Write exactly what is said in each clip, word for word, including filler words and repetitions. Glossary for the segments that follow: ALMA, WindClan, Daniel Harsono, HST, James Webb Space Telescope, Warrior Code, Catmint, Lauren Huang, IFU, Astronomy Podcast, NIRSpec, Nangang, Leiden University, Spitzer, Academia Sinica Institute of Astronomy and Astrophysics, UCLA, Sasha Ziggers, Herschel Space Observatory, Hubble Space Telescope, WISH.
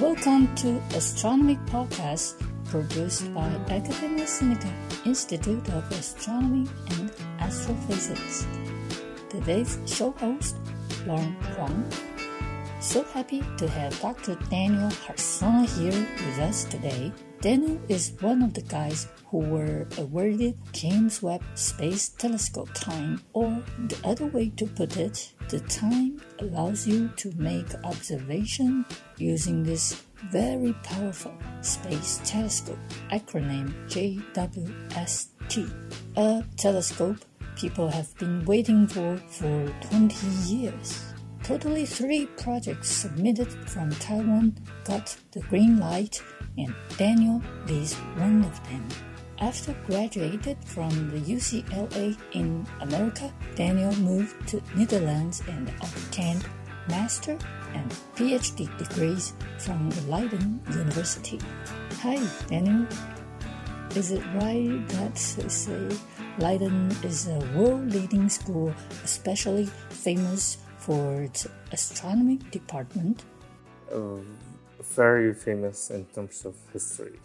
Welcome to Astronomy Podcast, produced by Academia Sinica Institute of Astronomy and Astrophysics. Today's show host, Lauren Huang. So happy to have Doctor Daniel Harsono here with us today. Daniel is one of the guys who were awarded James Webb Space Telescope time, or the other way to put it, the time allows you to make observation using this very powerful space telescope, acronym J W S T, a telescope people have been waiting for for twenty years. Totally three projects submitted from Taiwan got the green light, and Daniel leads one of them. After graduated from the U C L A in America, Daniel moved to Netherlands and obtained master and P H D degrees from the Leiden University. Hi, Daniel. Is it right that they say Leiden is a world-leading school, especially famous for its astronomy department? Uh, very famous in terms of history.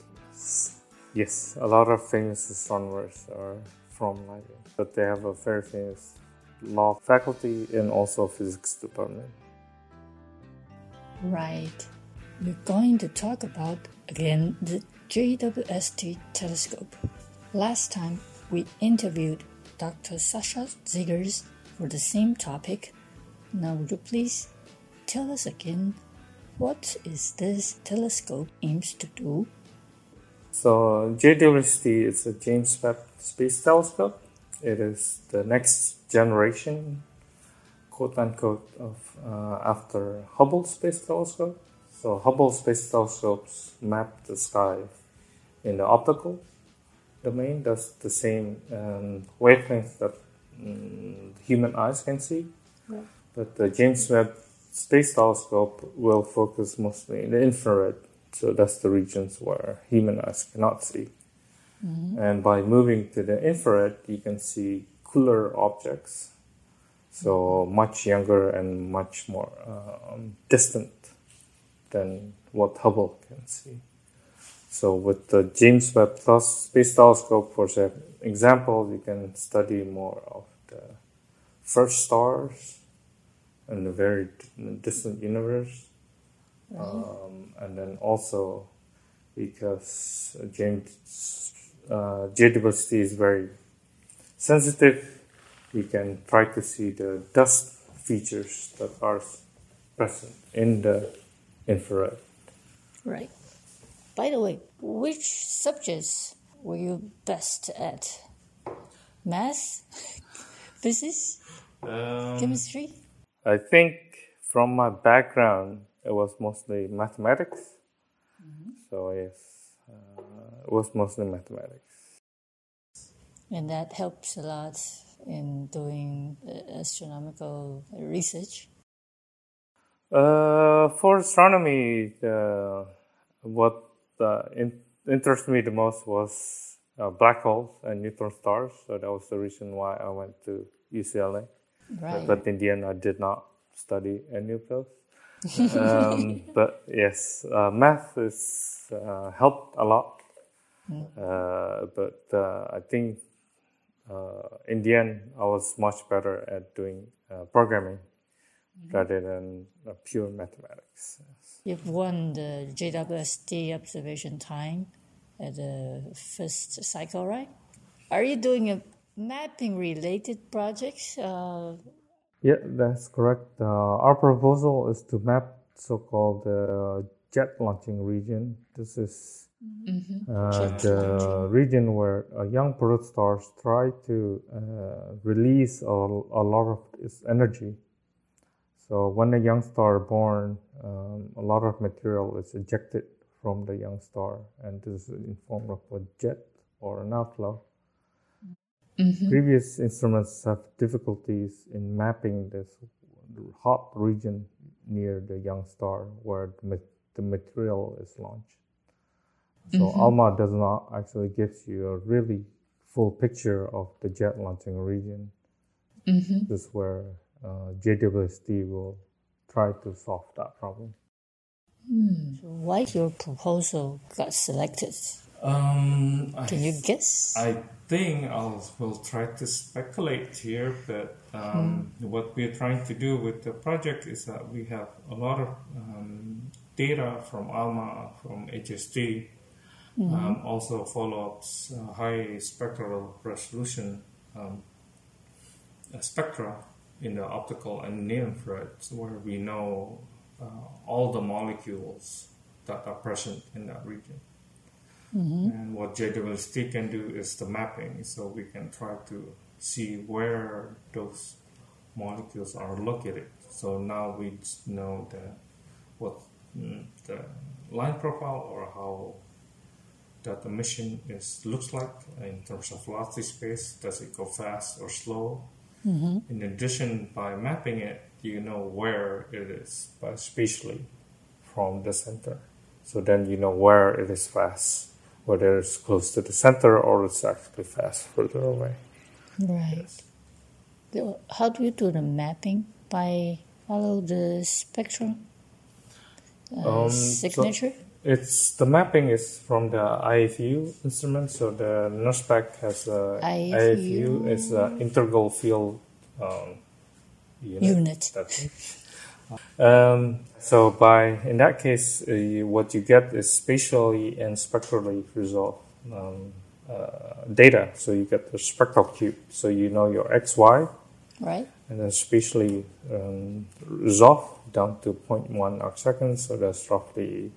Yes, a lot of famous astronomers are from Leiden, but they have a very famous law faculty and also physics department. Right. We're going to talk about, again, the J W S T telescope. Last time, we interviewed Doctor Sasha Ziggers for the same topic. Now, would you please tell us again, what is this telescope aims to do? So, J W S T is a James Webb Space Telescope. It is the next generation, quote-unquote, of uh, after Hubble Space Telescope. So, Hubble Space Telescopes map the sky in the optical domain. That's the same um, wavelength that um, human eyes can see. Yeah. But the James Webb Space Telescope will focus mostly in the infrared, so that's the regions where human eyes cannot see. Mm-hmm. And by moving to the infrared, you can see cooler objects, so much younger and much more um, distant than what Hubble can see. So with the James Webb Space Telescope, for example, you can study more of the first stars in a very distant universe. Right. Um, and then also, because James uh, J W S T is very sensitive, we can try to see the dust features that are present in the infrared. Right. By the way, which subjects were you best at? Math? Physics? Um, Chemistry? I think from my background, it was mostly mathematics. Mm-hmm. So yes, uh, it was mostly mathematics. And that helps a lot in doing uh, astronomical research? Uh, for astronomy, uh, what uh, in- interested me the most was uh, black holes and neutron stars. So that was the reason why I went to U C L A. Right. But in the end, I did not study any of those. Um, but yes, uh, math has uh, helped a lot. Mm. Uh, but uh, I think uh, in the end, I was much better at doing uh, programming mm-hmm. rather than uh, pure mathematics. Yes. You've won the J W S T observation time at the first cycle, right? Are you doing a mapping-related projects? Uh... Yeah, that's correct. Uh, our proposal is to map so-called uh, jet launching region. This is mm-hmm. uh, the region where uh, young protostars try to uh, release a, a lot of its energy. So when a young star is born, um, a lot of material is ejected from the young star, and this is in form of a jet or an outflow. Mm-hmm. Previous instruments have difficulties in mapping this hot region near the young star where the material is launched. So mm-hmm. ALMA does not actually give you a really full picture of the jet launching region. Mm-hmm. This is where uh, J W S T will try to solve that problem. Mm. So why your proposal got selected? Um, Can I, you guess? I think I'll will try to speculate here, but um, mm. what we're trying to do with the project is that we have a lot of um, data from ALMA, from H S T, mm-hmm. um, also follows uh, high spectral resolution um, uh, spectra in the optical and near-infrared, where we know uh, all the molecules that are present in that region. Mm-hmm. And what J W S T can do is the mapping, so we can try to see where those molecules are located. So now we know the, what the line profile or how that emission is looks like in terms of velocity space. Does it go fast or slow? Mm-hmm. In addition, by mapping it, you know where it is by spatially from the center. So then you know where it is fast, whether it's close to the center or it's actually fast further away. Right. Yes. How do you do the mapping? By follow the spectrum uh, um, signature? So it's the mapping is from the I F U instrument. So the NIRSpec has a I F U, I F U is an integral field um, unit. unit. That's it. Um, so by, in that case, uh, what you get is spatially and spectrally resolved um, uh, data. So you get the spectral cube. So you know your X Y. Right. And then spatially um, resolved down to zero point one arcseconds. So that's roughly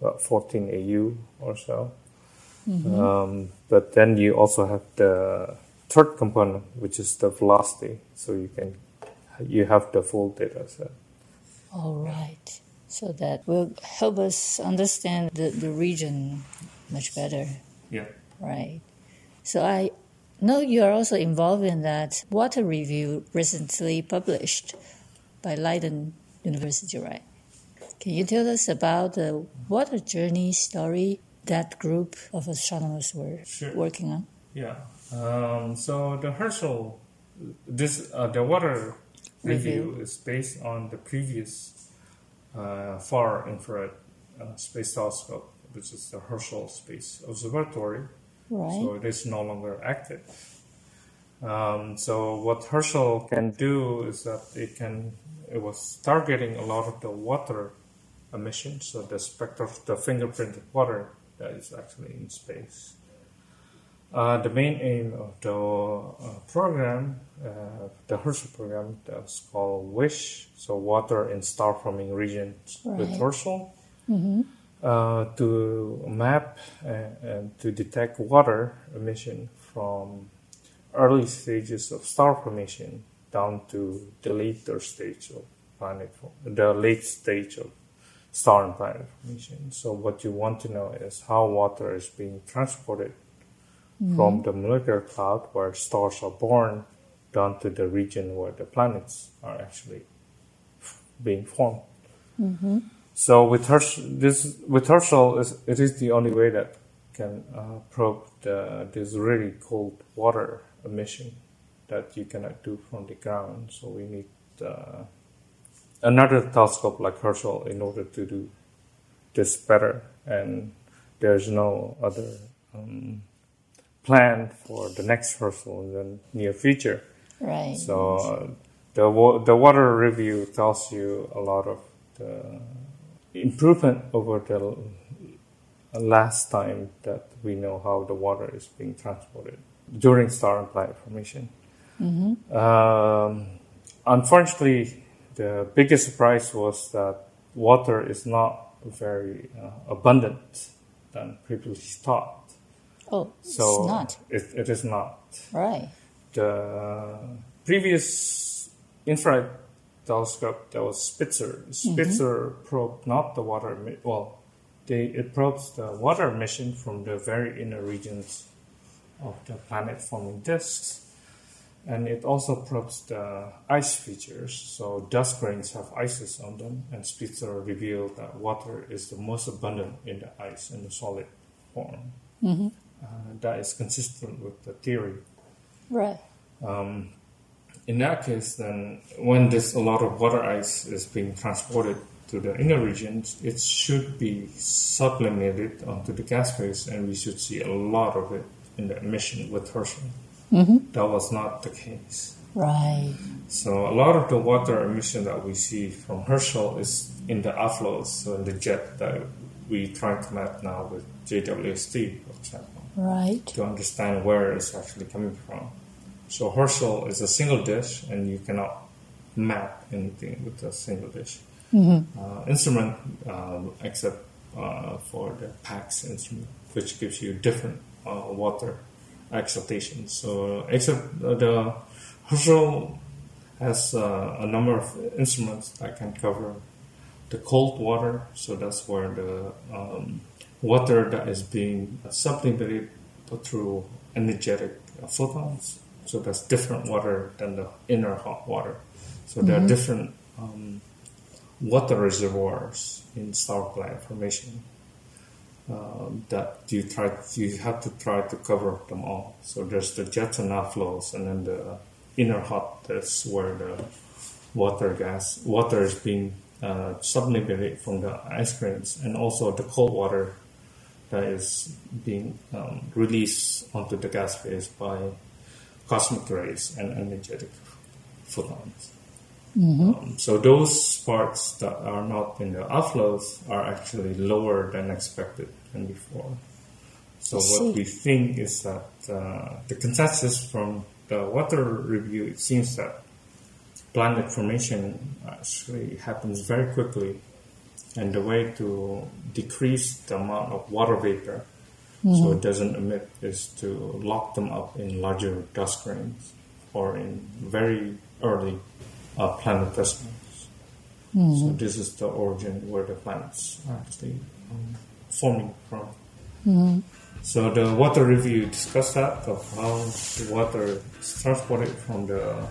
about fourteen A U or so. Mm-hmm. Um, but then you also have the third component, which is the velocity. So you can, you have the full data set. All right. So that will help us understand the, the region much better. Yeah. Right. So I know you are also involved in that water review recently published by Leiden University, right? Can you tell us about the water journey story that group of astronomers were sure. working on? Yeah. Um, so the Herschel, this uh, the water review is based on the previous uh, far infrared uh, space telescope, which is the Herschel Space Observatory. Right. So it is no longer active. Um, so what Herschel can do is that it can it was targeting a lot of the water emissions, so the spectrum of the fingerprinted water that is actually in space. Uh, the main aim of the uh, program, uh, the Herschel program, that's called WISH, so Water in Star-Forming Regions right. with Herschel, mm-hmm. uh, to map and, and to detect water emission from early stages of star formation down to the later stage of planet, the late stage of star and planet formation. So what you want to know is how water is being transported Mm-hmm. from the molecular cloud where stars are born down to the region where the planets are actually being formed. Mm-hmm. So with Herschel, this, with Herschel is, it is the only way that can uh, probe the, this really cold water emission that you cannot do from the ground. So we need uh, another telescope like Herschel in order to do this better. And there's no other... Um, plan for the next Herschel in the near future. Right. So uh, the wa- the water review tells you a lot of the improvement over the l- last time that we know how the water is being transported during star and planet formation. Mm-hmm. Um, unfortunately, the biggest surprise was that water is not very uh, abundant than previously thought. Oh, so it's not. It, it is not. Right. The previous infrared telescope, that was Spitzer. Spitzer mm-hmm. probed not the water, well, they, it probes the water emission from the very inner regions of the planet-forming disks. And it also probes the ice features, so dust grains have ices on them, and Spitzer revealed that water is the most abundant in the ice in the solid form. Mm-hmm. Uh, that is consistent with the theory. Right. Um, in that case, then when there's a lot of water ice is being transported to the inner regions, it should be sublimated onto the gas phase, and we should see a lot of it in the emission with Herschel. Mm-hmm. That was not the case. Right. So a lot of the water emission that we see from Herschel is in the outflows, so in the jet that we try to map now with J W S T, for example. Right. To understand where it's actually coming from. So Herschel is a single dish, and you cannot map anything with a single dish. Mm-hmm. Uh, instrument, uh, except uh, for the PAX instrument, which gives you different uh, water excitation. So except the Herschel has uh, a number of instruments that can cover the cold water. So that's where the um, water that is being sublimated through energetic photons. So that's different water than the inner hot water. So there mm-hmm. are different Um, water reservoirs in star planet formation uh, that you try to, you have to try to cover them all. So there's the jets and outflows, and then the inner hot, that's where the water gas water is being uh, sublimated from the ice grains, and also the cold water that is being um, released onto the gas phase by cosmic rays and energetic photons. Mm-hmm. Um, so those parts that are not in the outflows are actually lower than expected and before. So what we think is that uh, the consensus from the water review, it seems that planet formation actually happens very quickly, and the way to decrease the amount of water vapor mm-hmm. so it doesn't emit is to lock them up in larger dust grains or in very early Uh, planetesimals. Mm. So this is the origin where the planets are actually um, forming from. Mm. So the water review discussed that, of how the water is transported from the uh,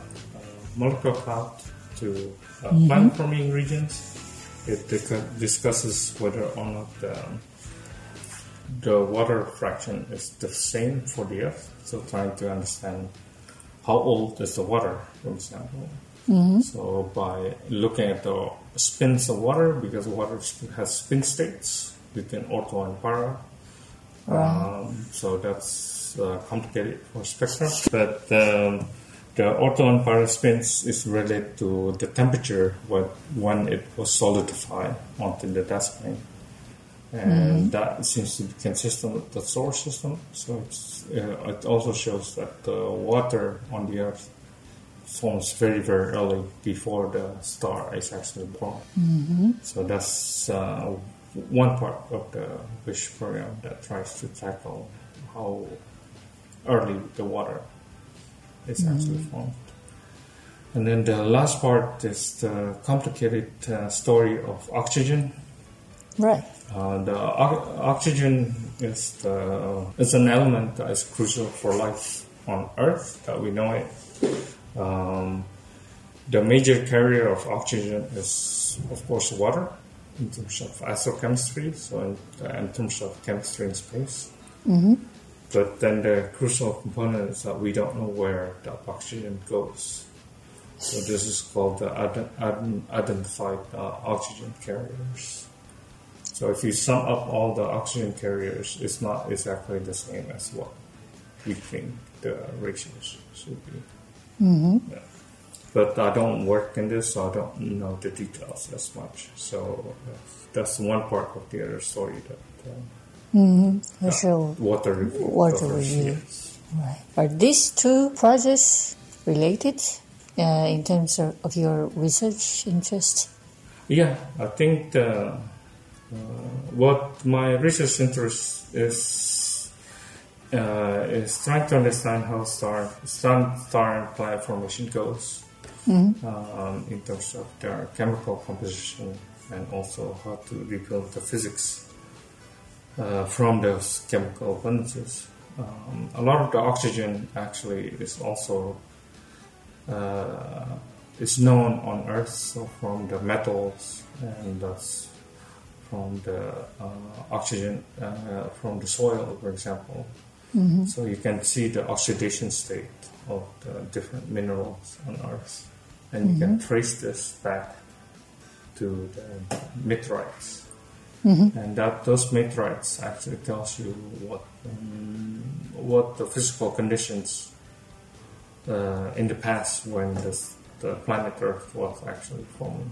molecular cloud to uh, mm-hmm. planet-forming regions. It dic- discusses whether or not the, the water fraction is the same for the Earth. So trying to understand how old is the water, for example. Mm-hmm. So by looking at the spins of water, because water has spin states between ortho and para. Wow. Um, so that's uh, complicated for spectra. But um, the ortho and para spins is related to the temperature when it was solidified onto the dust plane. And mm-hmm. that seems to be consistent with the solar system. So it's, uh, it also shows that the water on the Earth forms very, very early before the star is actually born. Mm-hmm. So that's uh, one part of the WISH program that tries to tackle how early the water is mm-hmm. actually formed. And then the last part is the complicated uh, story of oxygen. Right. Uh, the o- oxygen is, the, is an element that is crucial for life on Earth that we know it. Um, the major carrier of oxygen is, of course, water in terms of astrochemistry, so in, uh, in terms of chemistry in space. Mm-hmm. But then the crucial component is that we don't know where the oxygen goes. So this is called the ad- ad- identified uh, oxygen carriers. So if you sum up all the oxygen carriers, it's not exactly the same as what we think the ratios should be. Mm-hmm. Yeah. But I don't work in this, so I don't know the details as much. So that's one part of the other story that, uh, mm-hmm. that so water review. Water review. Yes. Right. Are these two projects related uh, in terms of, of your research interest? Yeah, I think the, uh, what my research interest is Uh, is trying to understand how star, star, star and planet formation goes mm-hmm. um, in terms of their chemical composition, and also how to rebuild the physics uh, from those chemical abundances. Um, a lot of the oxygen actually is also uh, is known on Earth, so from the metals, and that's from the uh, oxygen uh, from the soil, for example. Mm-hmm. So you can see the oxidation state of the different minerals on Earth. And mm-hmm. you can trace this back to the meteorites. Mm-hmm. And that those meteorites actually tells you what um, what the physical conditions uh, in the past when this, the planet Earth was actually forming.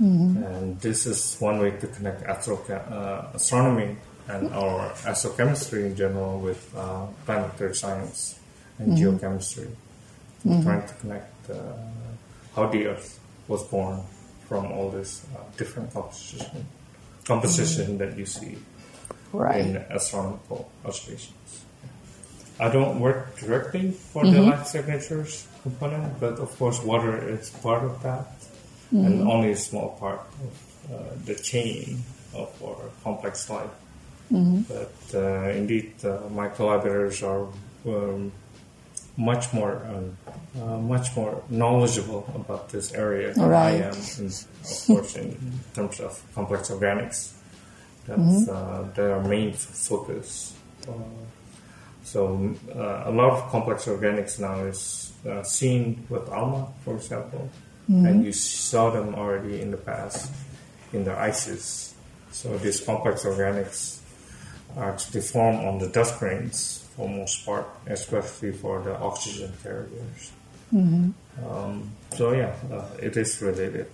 Mm-hmm. And this is one way to connect astro- uh, astronomy and our astrochemistry in general with uh, planetary science and mm-hmm. geochemistry. We're mm-hmm. trying to connect uh, how the Earth was born from all this uh, different composition, composition mm-hmm. that you see right. in astronomical observations. I don't work directly for mm-hmm. the light signatures component, but of course water is part of that. Mm-hmm. And only a small part of uh, the chain of our complex life. Mm-hmm. But uh, indeed, uh, my collaborators are um, much more um, uh, much more knowledgeable about this area than right. I am, and of course, in terms of complex organics. That's mm-hmm. uh, their main focus. Uh, so uh, a lot of complex organics now is uh, seen with ALMA, for example. Mm-hmm. And you saw them already in the past in the ices. So these complex organics are actually formed on the dust grains for most part, especially for the oxygen carriers. Mm-hmm. Um, so yeah, uh, it is related.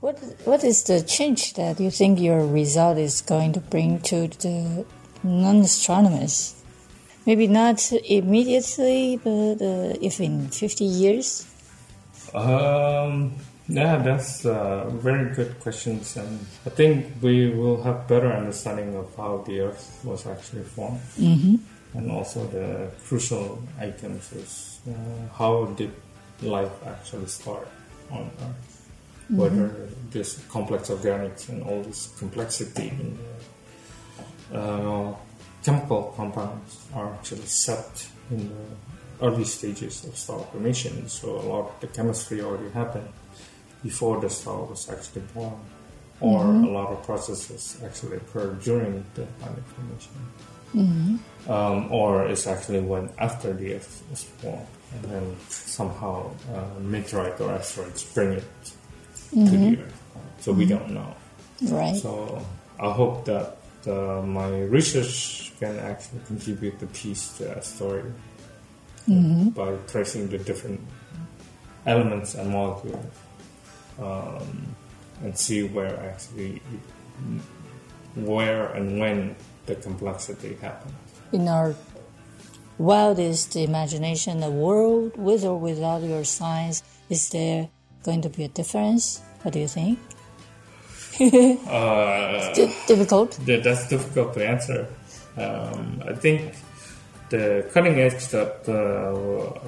What What is the change that you think your result is going to bring to the non-astronomers? Maybe not immediately, but uh, if in fifty years? Um, yeah, that's uh, very good questions. And I think we will have better understanding of how the Earth was actually formed. Mm-hmm. And also the crucial items is uh, how did life actually start on Earth? Mm-hmm. Whether this complex organics and all this complexity in the uh, chemical compounds are actually set in the early stages of star formation, so a lot of the chemistry already happened before the star was actually born, or mm-hmm. a lot of processes actually occur during the planet formation, mm-hmm. um, or it's actually when after the Earth was born, and then somehow uh, meteorite or asteroids bring it mm-hmm. to the Earth. So mm-hmm. we don't know. Right. So I hope that Uh, my research can actually contribute the piece to that story mm-hmm. by tracing the different elements and molecules um, and see where actually where and when the complexity happens. In our wildest imagination, the world with or without your science, is there going to be a difference? What do you think? uh, it's difficult. Th- that's difficult to answer. Um, I think the cutting edge that uh,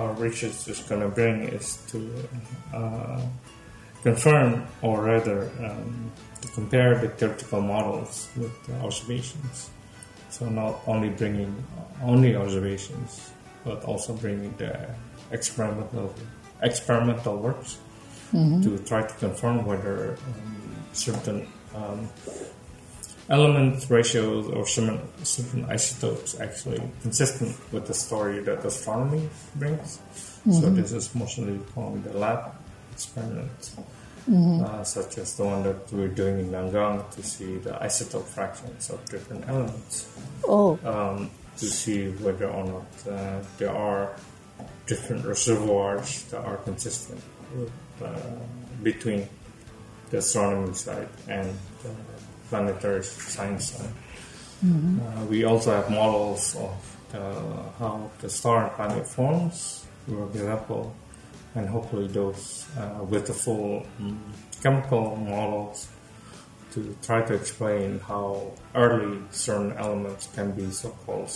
our research is going to bring is to uh, confirm, or rather, um, to compare the theoretical models with the observations. So not only bringing only observations, but also bringing the experimental experimental works mm-hmm. to try to confirm whether. Um, certain um, element ratios or certain, certain isotopes actually consistent with the story that astronomy brings. Mm-hmm. So this is mostly from the lab experiments, mm-hmm. uh, such as the one that we're doing in Nangang to see the isotope fractions of different elements. Oh. Um, to see whether or not uh, there are different reservoirs that are consistent with, uh, between the astronomy side and the planetary science side. Mm-hmm. Uh, we also have models of uh, how the star and planet forms, for example, and hopefully those uh, with the full um, chemical models to try to explain how early certain elements can be so-called,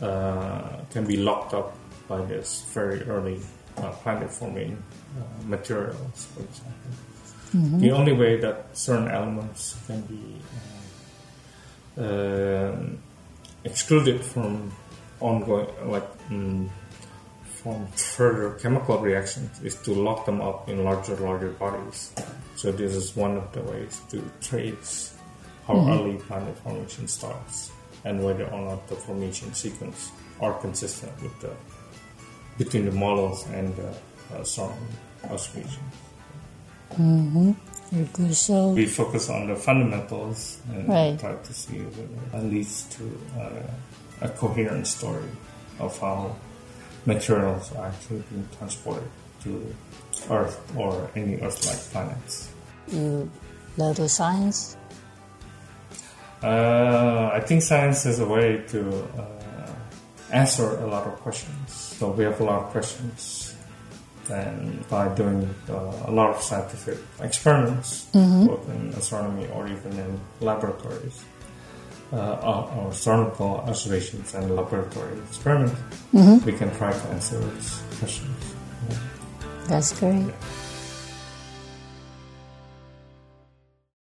uh, can be locked up by this very early uh, planet-forming uh, materials, for example. Mm-hmm. The only way that certain elements can be uh, uh, excluded from ongoing, like um, perform further chemical reactions is to lock them up in larger, larger bodies. So this is one of the ways to trace how mm-hmm. early planet formation starts and whether or not the formation sequence are consistent with the between the models and the uh, surrounding observations. Mm-hmm. Very good. So we focus on the fundamentals and right. try to see whether it leads to uh, a coherent story of how materials are actually being transported to Earth or any Earth-like planets. You love science? Uh, I think science is a way to uh, answer a lot of questions. So we have a lot of questions, and by doing uh, a lot of scientific experiments, mm-hmm. both in astronomy or even in laboratories, uh, or astronomical observations and laboratory experiments, mm-hmm. we can try to answer those questions. Yeah. That's great. Yeah.